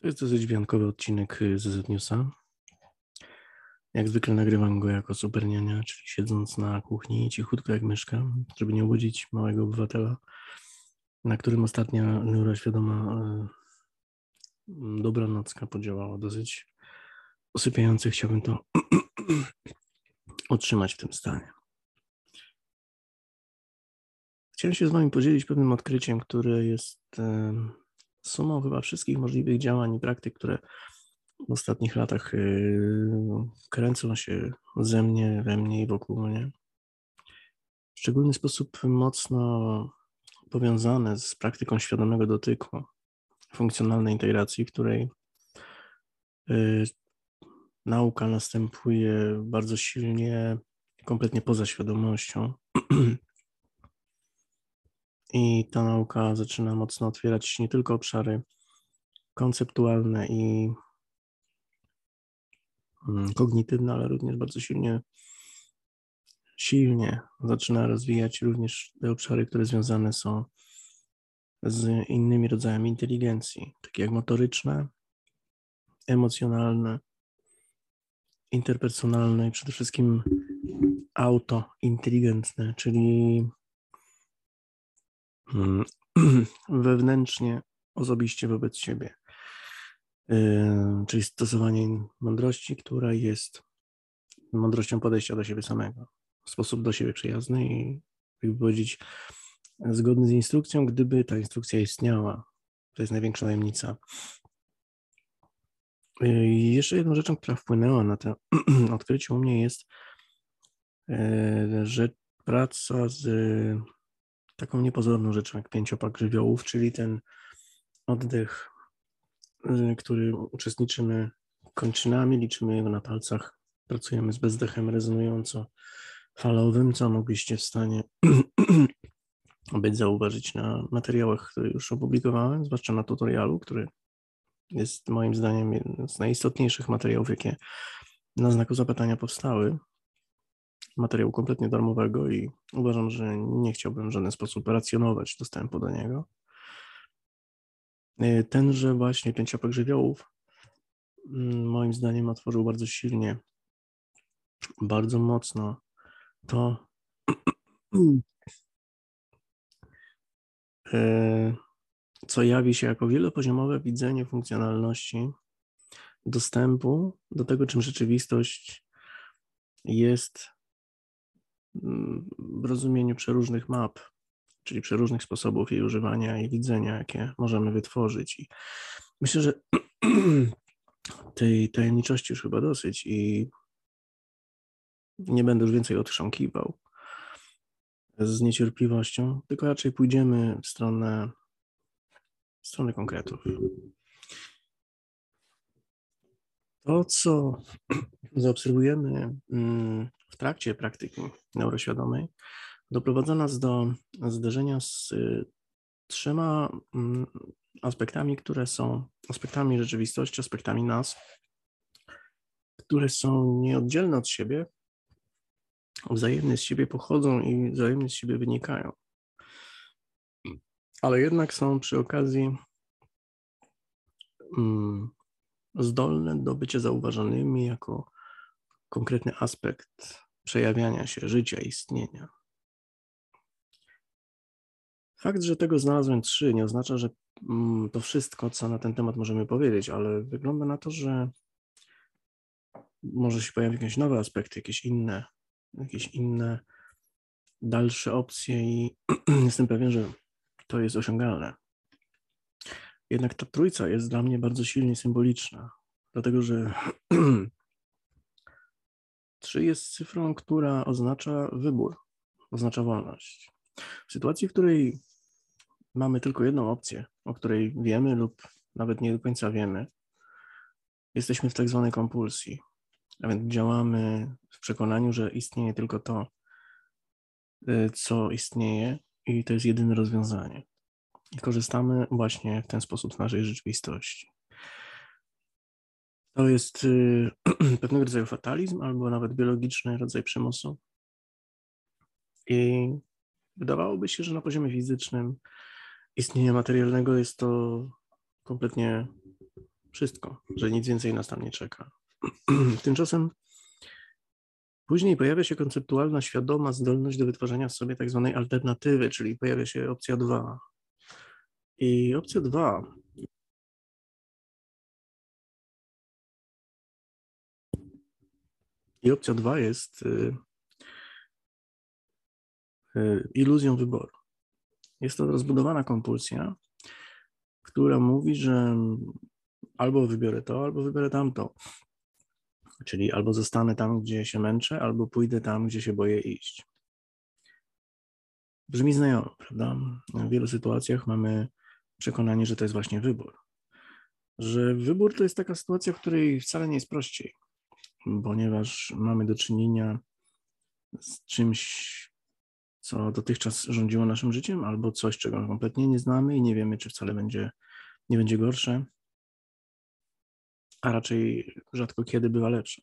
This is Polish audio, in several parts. To jest dosyć wyjątkowy odcinek ZZ Newsa. Jak zwykle nagrywam go jako superniania, czyli siedząc na kuchni cichutko jak myszka, żeby nie obudzić małego obywatela, na którym ostatnia neuroświadoma dobranocka podziałała dosyć usypiający. Chciałbym to otrzymać w tym stanie. Chciałem się z Wami podzielić pewnym odkryciem, które jest sumą chyba wszystkich możliwych działań i praktyk, które w ostatnich latach kręcą się ze mnie, we mnie i wokół mnie. W szczególny sposób mocno powiązane z praktyką świadomego dotyku, funkcjonalnej integracji, w której nauka następuje bardzo silnie, kompletnie poza świadomością. I ta nauka zaczyna mocno otwierać nie tylko obszary konceptualne i kognitywne, ale również bardzo silnie zaczyna rozwijać również te obszary, które związane są z innymi rodzajami inteligencji, takie jak motoryczne, emocjonalne, interpersonalne i przede wszystkim autointeligentne, czyli wewnętrznie, osobiście wobec siebie, czyli stosowanie mądrości, która jest mądrością podejścia do siebie samego, w sposób do siebie przyjazny i, jakby powiedzieć, zgodny z instrukcją, gdyby ta instrukcja istniała. To jest największa tajemnica. Jeszcze jedną rzeczą, która wpłynęła na to odkrycie u mnie, jest że praca z taką niepozorną rzeczą jak 5 opak żywiołów, czyli ten oddech, który uczestniczymy kończynami, liczymy go na palcach, pracujemy z bezdechem rezonująco falowym, co mogliście w stanie być zauważyć na materiałach, które już opublikowałem, zwłaszcza na tutorialu, który jest moim zdaniem jednym z najistotniejszych materiałów, jakie na znaku zapytania powstały. Materiał kompletnie darmowego i uważam, że nie chciałbym w żaden sposób racjonować dostępu do niego. Tenże właśnie 5 opak żywiołów moim zdaniem otworzył bardzo silnie, bardzo mocno to, co jawi się jako wielopoziomowe widzenie funkcjonalności dostępu do tego, czym rzeczywistość jest w rozumieniu przeróżnych map, czyli przeróżnych sposobów jej używania i widzenia, jakie możemy wytworzyć. I myślę, że tej tajemniczości już chyba dosyć i nie będę już więcej odchrząkiwał z niecierpliwością, tylko raczej pójdziemy w stronę konkretów. To, co zaobserwujemy w trakcie praktyki neuroświadomej, doprowadza nas do zderzenia z 3 aspektami, które są aspektami rzeczywistości, aspektami nas, które są nieoddzielne od siebie, wzajemnie z siebie pochodzą i wzajemnie z siebie wynikają, ale jednak są przy okazji zdolne do bycia zauważonymi jako konkretny aspekt przejawiania się, życia, istnienia. Fakt, że tego znalazłem 3, nie oznacza, że to wszystko, co na ten temat możemy powiedzieć, ale wygląda na to, że może się pojawią jakieś nowe aspekty, jakieś inne dalsze opcje i jestem pewien, że to jest osiągalne. Jednak ta trójca jest dla mnie bardzo silnie symboliczna, dlatego że 3 jest cyfrą, która oznacza wybór, oznacza wolność. W sytuacji, w której mamy tylko jedną opcję, o której wiemy lub nawet nie do końca wiemy, jesteśmy w tak zwanej kompulsji, a więc działamy w przekonaniu, że istnieje tylko to, co istnieje i to jest jedyne rozwiązanie. I korzystamy właśnie w ten sposób z naszej rzeczywistości. To jest pewnego rodzaju fatalizm albo nawet biologiczny rodzaj przymusu. I wydawałoby się, że na poziomie fizycznym istnienia materialnego jest to kompletnie wszystko, że nic więcej nas tam nie czeka. Tymczasem później pojawia się konceptualna, świadoma zdolność do wytwarzania w sobie tak zwanej alternatywy, czyli pojawia się opcja 2. I opcja 2 jest iluzją wyboru. Jest to rozbudowana kompulsja, która mówi, że albo wybiorę to, albo wybiorę tamto. Czyli albo zostanę tam, gdzie się męczę, albo pójdę tam, gdzie się boję iść. Brzmi znajomo, prawda? W wielu sytuacjach mamy przekonanie, że to jest właśnie wybór. Że wybór to jest taka sytuacja, w której wcale nie jest prościej, ponieważ mamy do czynienia z czymś, co dotychczas rządziło naszym życiem, albo coś, czego kompletnie nie znamy i nie wiemy, czy wcale nie będzie gorsze, a raczej rzadko kiedy bywa lepsze.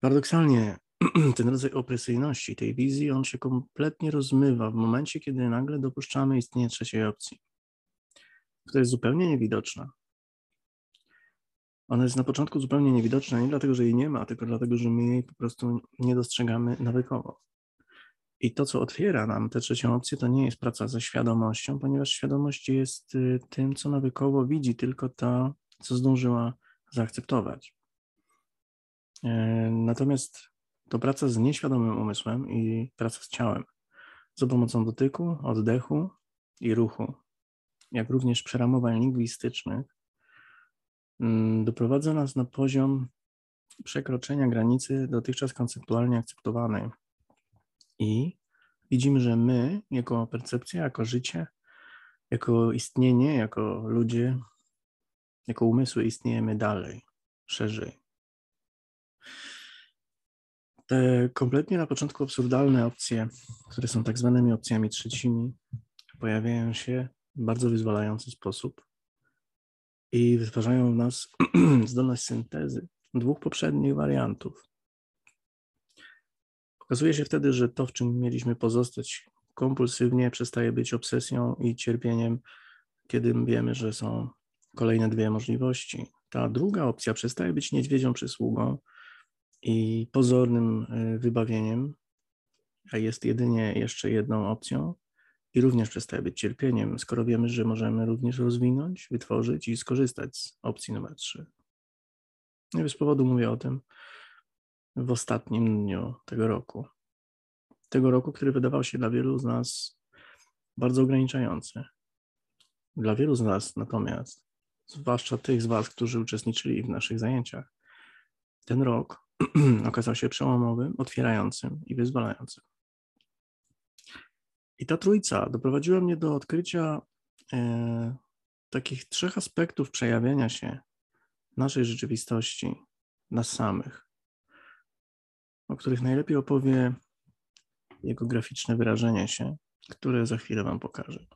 Paradoksalnie ten rodzaj opresyjności, tej wizji, on się kompletnie rozmywa w momencie, kiedy nagle dopuszczamy istnienie trzeciej opcji, która jest zupełnie niewidoczna. Ona jest na początku zupełnie niewidoczna, nie dlatego, że jej nie ma, tylko dlatego, że my jej po prostu nie dostrzegamy nawykowo. I to, co otwiera nam tę trzecią opcję, to nie jest praca ze świadomością, ponieważ świadomość jest tym, co nawykowo widzi, tylko to, co zdążyła zaakceptować. Natomiast to praca z nieświadomym umysłem i praca z ciałem, za pomocą dotyku, oddechu i ruchu, jak również przeramowań lingwistycznych, doprowadza nas na poziom przekroczenia granicy dotychczas konceptualnie akceptowanej. I widzimy, że my, jako percepcja, jako życie, jako istnienie, jako ludzie, jako umysły istniejemy dalej, szerzej. Te kompletnie na początku absurdalne opcje, które są tak zwanymi opcjami trzecimi, pojawiają się w bardzo wyzwalający sposób i wytwarzają w nas zdolność syntezy dwóch poprzednich wariantów. Okazuje się wtedy, że to, w czym mieliśmy pozostać kompulsywnie, przestaje być obsesją i cierpieniem, kiedy wiemy, że są kolejne dwie możliwości. Ta druga opcja przestaje być niedźwiedzią przysługą i pozornym wybawieniem, a jest jedynie jeszcze jedną opcją i również przestaje być cierpieniem, skoro wiemy, że możemy również rozwinąć, wytworzyć i skorzystać z opcji numer 3. Nie bez powodu mówię o tym w ostatnim dniu tego roku. Tego roku, który wydawał się dla wielu z nas bardzo ograniczający. Dla wielu z nas natomiast, zwłaszcza tych z Was, którzy uczestniczyli w naszych zajęciach, ten rok okazał się przełomowym, otwierającym i wyzwalającym. I ta trójca doprowadziła mnie do odkrycia takich trzech aspektów przejawiania się naszej rzeczywistości, nas samych, o których najlepiej opowie jego graficzne wyrażenie się, które za chwilę Wam pokażę.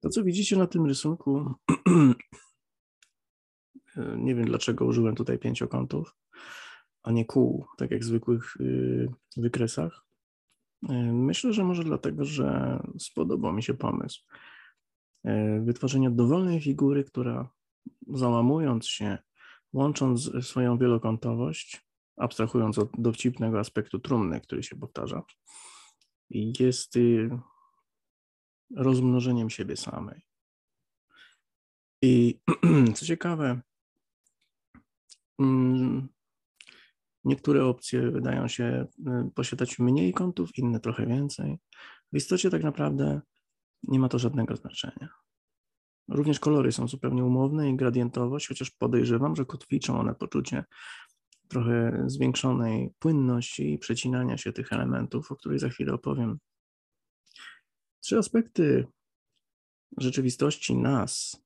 To, co widzicie na tym rysunku, nie wiem dlaczego użyłem tutaj pięciokątów, a nie kół, tak jak w zwykłych wykresach. Myślę, że może dlatego, że spodobał mi się pomysł wytworzenia dowolnej figury, która załamując się, łącząc swoją wielokątowość, abstrahując od dowcipnego aspektu trumny, który się powtarza, jest rozmnożeniem siebie samej. I co ciekawe, niektóre opcje wydają się posiadać mniej kątów, inne trochę więcej. W istocie tak naprawdę nie ma to żadnego znaczenia. Również kolory są zupełnie umowne i gradientowość, chociaż podejrzewam, że kotwiczą one poczucie trochę zwiększonej płynności i przecinania się tych elementów, o których za chwilę opowiem. Trzy aspekty rzeczywistości nas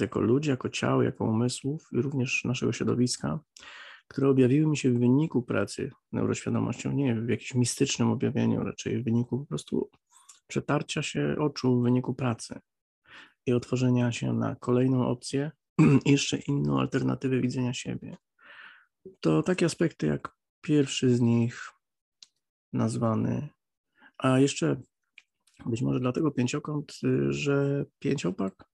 jako ludzi, jako ciał, jako umysłów i również naszego środowiska, które objawiły mi się w wyniku pracy neuroświadomością, nie w jakimś mistycznym objawieniu, raczej w wyniku po prostu przetarcia się oczu, w wyniku pracy i otworzenia się na kolejną opcję, jeszcze inną alternatywę widzenia siebie. To takie aspekty jak pierwszy z nich nazwany A jeszcze być może dlatego pięciokąt, że 5 opak,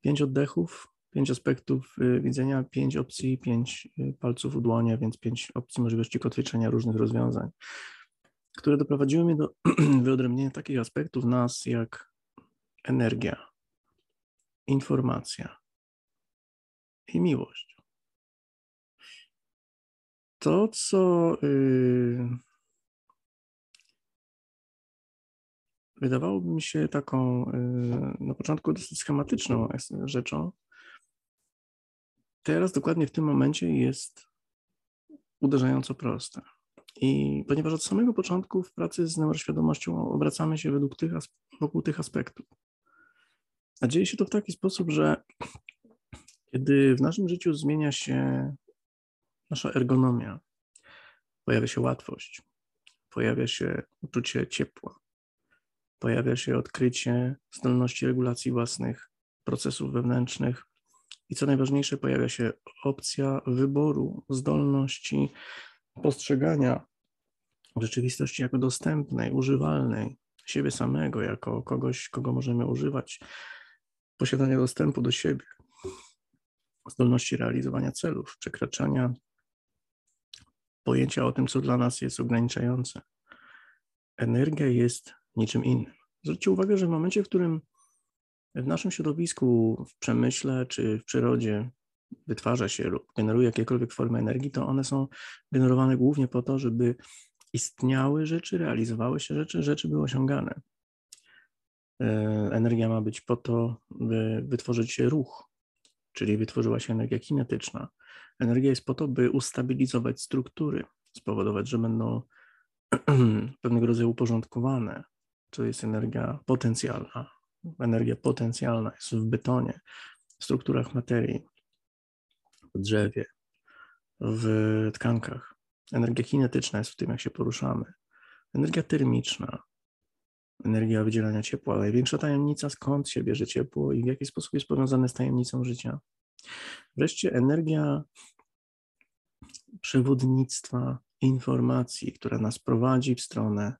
5 oddechów, 5 aspektów widzenia, 5 opcji, 5 palców u dłonie, więc 5 opcji możliwości kotwiczenia różnych rozwiązań, które doprowadziły mnie do wyodrębnienia takich aspektów nas jak energia, informacja i miłość. To, co wydawałoby mi się taką na początku dosyć schematyczną rzeczą, teraz dokładnie w tym momencie jest uderzająco proste. I ponieważ od samego początku w pracy z neuroświadomością obracamy się wokół tych aspektów. A dzieje się to w taki sposób, że kiedy w naszym życiu zmienia się nasza ergonomia, pojawia się łatwość, pojawia się uczucie ciepła, pojawia się odkrycie zdolności regulacji własnych procesów wewnętrznych i co najważniejsze, pojawia się opcja wyboru, zdolności postrzegania rzeczywistości jako dostępnej, używalnej, siebie samego jako kogoś, kogo możemy używać, posiadania dostępu do siebie, zdolności realizowania celów, przekraczania pojęcia o tym, co dla nas jest ograniczające. Energia jest niczym innym. Zwróćcie uwagę, że w momencie, w którym w naszym środowisku, w przemyśle czy w przyrodzie wytwarza się lub generuje jakiekolwiek formy energii, to one są generowane głównie po to, żeby istniały rzeczy, realizowały się rzeczy, rzeczy były osiągane. Energia ma być po to, by wytworzyć się ruch, czyli wytworzyła się energia kinetyczna. Energia jest po to, by ustabilizować struktury, spowodować, że będą pewnego rodzaju uporządkowane. To jest energia potencjalna. Energia potencjalna jest w betonie, w strukturach materii, w drzewie, w tkankach. Energia kinetyczna jest w tym, jak się poruszamy. Energia termiczna, energia wydzielania ciepła. Największa tajemnica, skąd się bierze ciepło i w jaki sposób jest powiązane z tajemnicą życia. Wreszcie energia przewodnictwa informacji, która nas prowadzi w stronę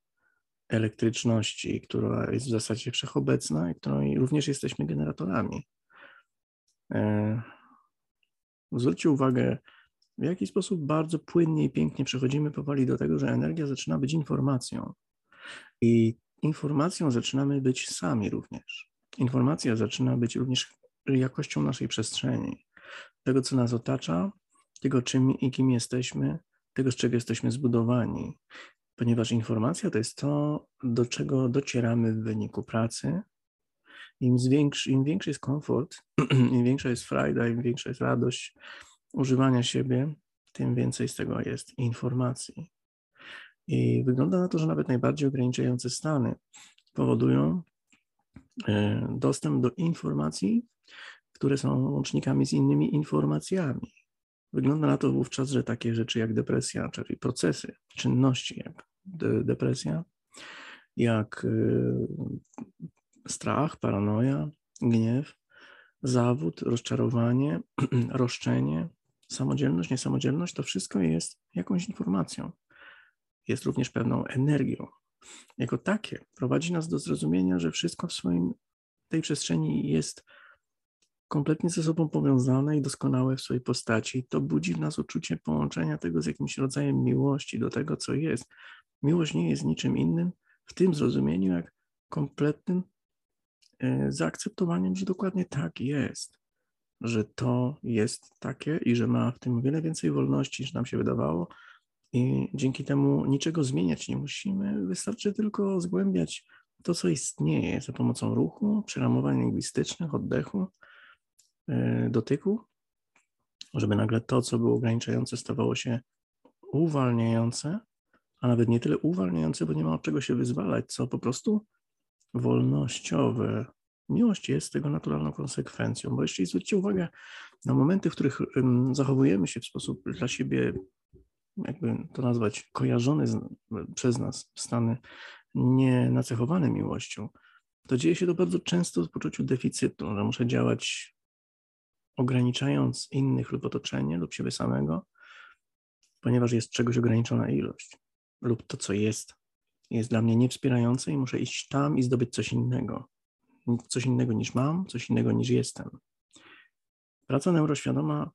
elektryczności, która jest w zasadzie wszechobecna i której również jesteśmy generatorami. Zwróćcie uwagę, w jaki sposób bardzo płynnie i pięknie przechodzimy powoli do tego, że energia zaczyna być informacją. I informacją zaczynamy być sami również. Informacja zaczyna być również jakością naszej przestrzeni, tego, co nas otacza, tego, czym i kim jesteśmy, tego, z czego jesteśmy zbudowani. Ponieważ informacja to jest to, do czego docieramy w wyniku pracy. Im większy jest komfort, im większa jest frajda, im większa jest radość używania siebie, tym więcej z tego jest informacji. I wygląda na to, że nawet najbardziej ograniczające stany powodują dostęp do informacji, które są łącznikami z innymi informacjami. Wygląda na to wówczas, że takie rzeczy jak depresja, czyli procesy, czynności jak depresja, jak strach, paranoja, gniew, zawód, rozczarowanie, roszczenie, samodzielność, niesamodzielność, to wszystko jest jakąś informacją. Jest również pewną energią. Jako takie prowadzi nas do zrozumienia, że wszystko w tej przestrzeni jest kompletnie ze sobą powiązane i doskonałe w swojej postaci. To budzi w nas uczucie połączenia tego z jakimś rodzajem miłości do tego, co jest. Miłość nie jest niczym innym w tym zrozumieniu, jak kompletnym zaakceptowaniem, że dokładnie tak jest, że to jest takie i że ma w tym wiele więcej wolności, niż nam się wydawało i dzięki temu niczego zmieniać nie musimy, wystarczy tylko zgłębiać to, co istnieje za pomocą ruchu, przeramowań lingwistycznych, oddechu, dotyku, żeby nagle to, co było ograniczające, stawało się uwalniające, a nawet nie tyle uwalniające, bo nie ma od czego się wyzwalać, co po prostu wolnościowe. Miłość jest tego naturalną konsekwencją, bo jeśli zwróćcie uwagę na momenty, w których zachowujemy się w sposób dla siebie, jakby to nazwać, kojarzony przez nas stany nienacechowane miłością, to dzieje się to bardzo często w poczuciu deficytu, że muszę działać ograniczając innych lub otoczenie lub siebie samego, ponieważ jest czegoś ograniczona ilość lub to, co jest, jest dla mnie niewspierające i muszę iść tam i zdobyć coś innego. Coś innego niż mam, coś innego niż jestem. Praca neuroświadoma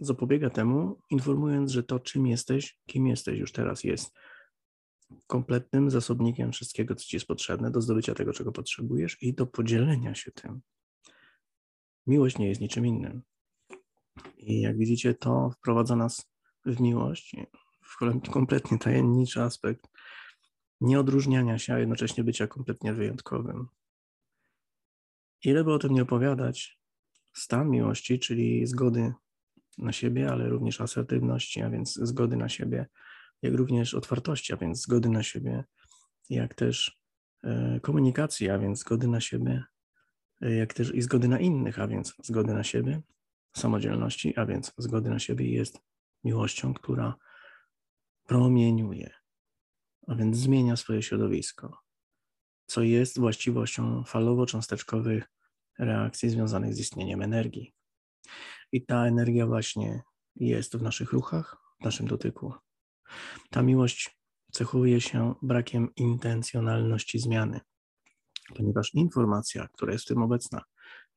zapobiega temu, informując, że to, czym jesteś, kim jesteś już teraz, jest kompletnym zasobnikiem wszystkiego, co ci jest potrzebne do zdobycia tego, czego potrzebujesz i do podzielenia się tym. Miłość nie jest niczym innym. I jak widzicie, to wprowadza nas w miłość, w kompletnie tajemniczy aspekt nieodróżniania się, a jednocześnie bycia kompletnie wyjątkowym. Ile by o tym nie opowiadać, stan miłości, czyli zgody na siebie, ale również asertywności, a więc zgody na siebie, jak również otwartości, a więc zgody na siebie, jak też komunikacji, a więc zgody na siebie, jak też i zgody na innych, a więc zgody na siebie, samodzielności, a więc zgody na siebie jest miłością, która promieniuje, a więc zmienia swoje środowisko, co jest właściwością falowo-cząsteczkowych reakcji związanych z istnieniem energii. I ta energia właśnie jest w naszych ruchach, w naszym dotyku. Ta miłość cechuje się brakiem intencjonalności zmiany, ponieważ informacja, która jest w tym obecna,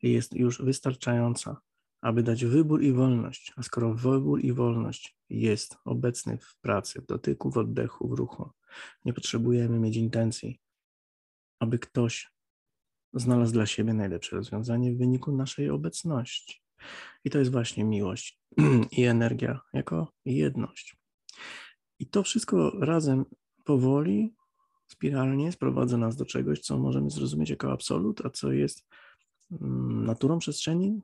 jest już wystarczająca, aby dać wybór i wolność, a skoro wybór i wolność jest obecny w pracy, w dotyku, w oddechu, w ruchu, nie potrzebujemy mieć intencji, aby ktoś znalazł dla siebie najlepsze rozwiązanie w wyniku naszej obecności. I to jest właśnie miłość i energia jako jedność. I to wszystko razem powoli, spiralnie sprowadza nas do czegoś, co możemy zrozumieć jako absolut, a co jest naturą przestrzeni.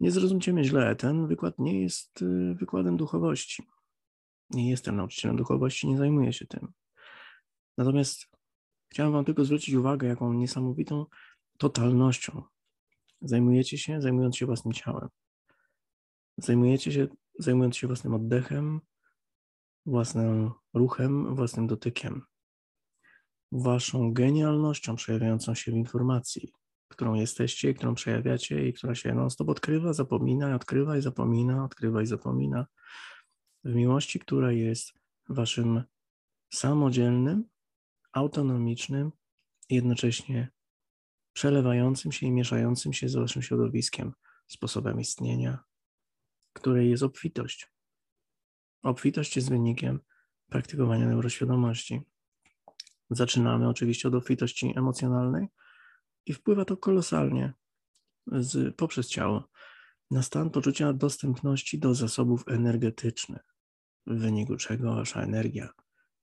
Nie zrozumcie mnie źle, ten wykład nie jest wykładem duchowości. Nie jestem nauczycielem duchowości, nie zajmuję się tym. Natomiast chciałem wam tylko zwrócić uwagę, jaką niesamowitą totalnością zajmujecie się, zajmując się własnym ciałem. Zajmujecie się, zajmując się własnym oddechem, własnym ruchem, własnym dotykiem. Waszą genialnością przejawiającą się w informacji, którą jesteście, którą przejawiacie i która się non-stop odkrywa, zapomina, odkrywa i zapomina, odkrywa i zapomina. W miłości, która jest waszym samodzielnym, autonomicznym, jednocześnie przelewającym się i mieszającym się z waszym środowiskiem, sposobem istnienia, której jest obfitość. Obfitość jest wynikiem praktykowania neuroświadomości. Zaczynamy oczywiście od obfitości emocjonalnej i wpływa to kolosalnie poprzez ciało na stan poczucia dostępności do zasobów energetycznych, w wyniku czego wasza energia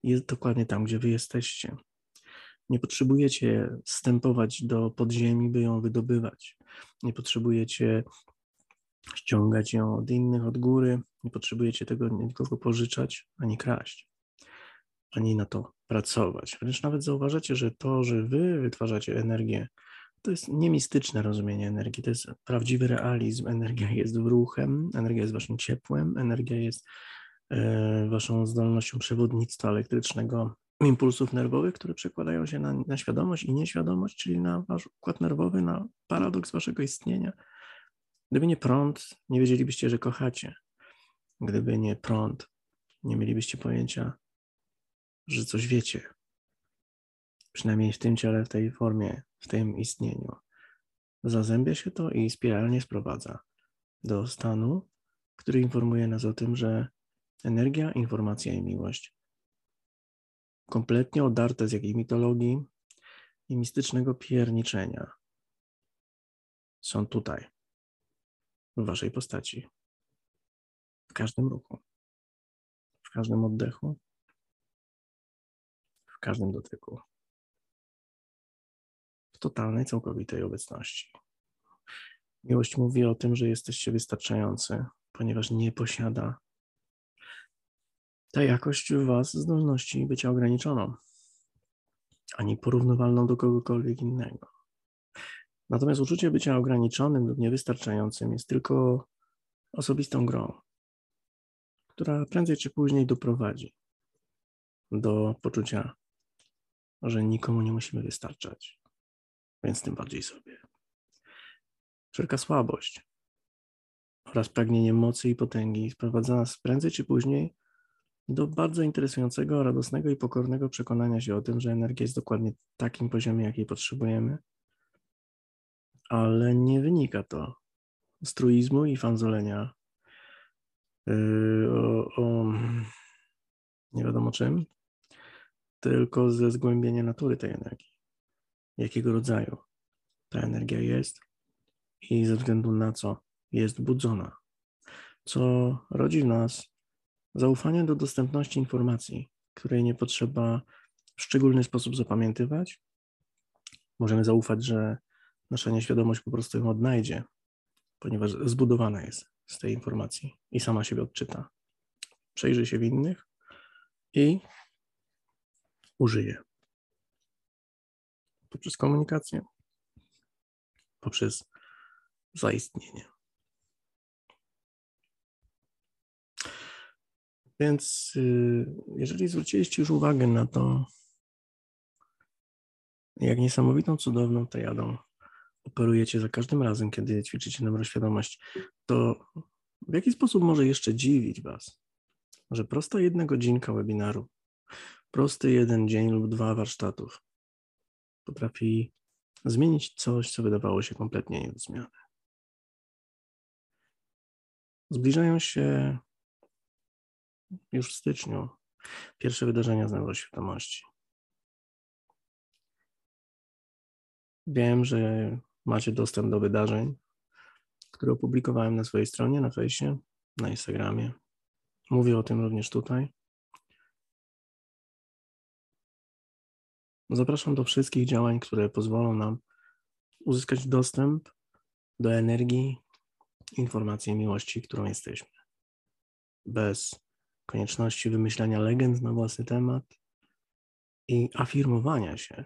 jest dokładnie tam, gdzie wy jesteście. Nie potrzebujecie wstępować do podziemi, by ją wydobywać. Nie potrzebujecie ściągać ją od innych, od góry. Nie potrzebujecie tego nikogo pożyczać, ani kraść, ani na to pracować. Wręcz nawet zauważycie, że to, że wy wytwarzacie energię, to jest nie mistyczne rozumienie energii, to jest prawdziwy realizm. Energia jest ruchem, energia jest waszym ciepłem, energia jest waszą zdolnością przewodnictwa elektrycznego, impulsów nerwowych, które przekładają się na świadomość i nieświadomość, czyli na wasz układ nerwowy, na paradoks waszego istnienia. Gdyby nie prąd, nie wiedzielibyście, że kochacie. Gdyby nie prąd, nie mielibyście pojęcia, że coś wiecie. Przynajmniej w tym ciele, w tej formie, w tym istnieniu. Zazębia się to i spiralnie sprowadza do stanu, który informuje nas o tym, że energia, informacja i miłość, kompletnie odarte z jakiejś mitologii i mistycznego pierniczenia, są tutaj, w waszej postaci, w każdym ruchu, w każdym oddechu, w każdym dotyku, w totalnej, całkowitej obecności. Miłość mówi o tym, że jesteście wystarczający, ponieważ nie posiada ta jakość w was zdolności bycia ograniczoną, ani porównywalną do kogokolwiek innego. Natomiast uczucie bycia ograniczonym lub niewystarczającym jest tylko osobistą grą, która prędzej czy później doprowadzi do poczucia, że nikomu nie musimy wystarczać, więc tym bardziej sobie. Wszelka słabość oraz pragnienie mocy i potęgi sprowadza nas prędzej czy później do bardzo interesującego, radosnego i pokornego przekonania się o tym, że energia jest dokładnie w takim poziomie, jakiej potrzebujemy, ale nie wynika to z truizmu i fanzolenia o nie wiadomo czym, tylko ze zgłębienia natury tej energii, jakiego rodzaju ta energia jest i ze względu na co jest budzona, co rodzi w nas zaufanie do dostępności informacji, której nie potrzeba w szczególny sposób zapamiętywać. Możemy zaufać, że nasza nieświadomość po prostu ją odnajdzie, ponieważ zbudowana jest z tej informacji i sama siebie odczyta. Przejrzy się w innych i użyje. Poprzez komunikację, poprzez zaistnienie. Więc jeżeli zwróciliście już uwagę na to, jak niesamowitą, cudowną triadą operujecie za każdym razem, kiedy ćwiczycie neuroświadomość, to w jaki sposób może jeszcze dziwić Was, że prosta jedna godzinka webinaru, prosty jeden dzień lub dwa warsztatów potrafi zmienić coś, co wydawało się kompletnie nie do zmiany. Zbliżają się już w styczniu pierwsze wydarzenia z neuroświadomości. Wiem, że macie dostęp do wydarzeń, które opublikowałem na swojej stronie, na fejsie, na Instagramie. Mówię o tym również tutaj. Zapraszam do wszystkich działań, które pozwolą nam uzyskać dostęp do energii, informacji i miłości, którą jesteśmy. Bez konieczności wymyślania legend na własny temat i afirmowania się.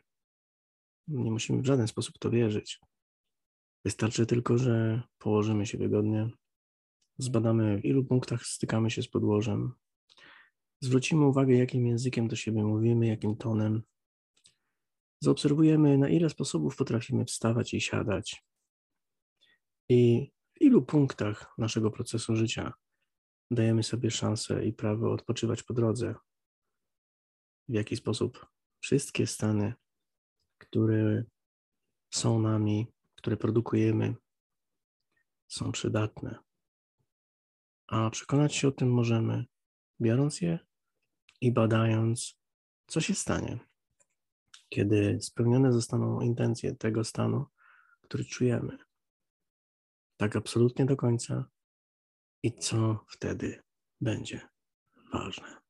Nie musimy w żaden sposób w to wierzyć. Wystarczy tylko, że położymy się wygodnie, zbadamy, w ilu punktach stykamy się z podłożem, zwrócimy uwagę, jakim językiem do siebie mówimy, jakim tonem, zaobserwujemy, na ile sposobów potrafimy wstawać i siadać i w ilu punktach naszego procesu życia dajemy sobie szansę i prawo odpoczywać po drodze, w jaki sposób wszystkie stany, które są nami, które produkujemy, są przydatne. A przekonać się o tym możemy, biorąc je i badając, co się stanie, kiedy spełnione zostaną intencje tego stanu, który czujemy. Tak absolutnie do końca i co wtedy będzie ważne.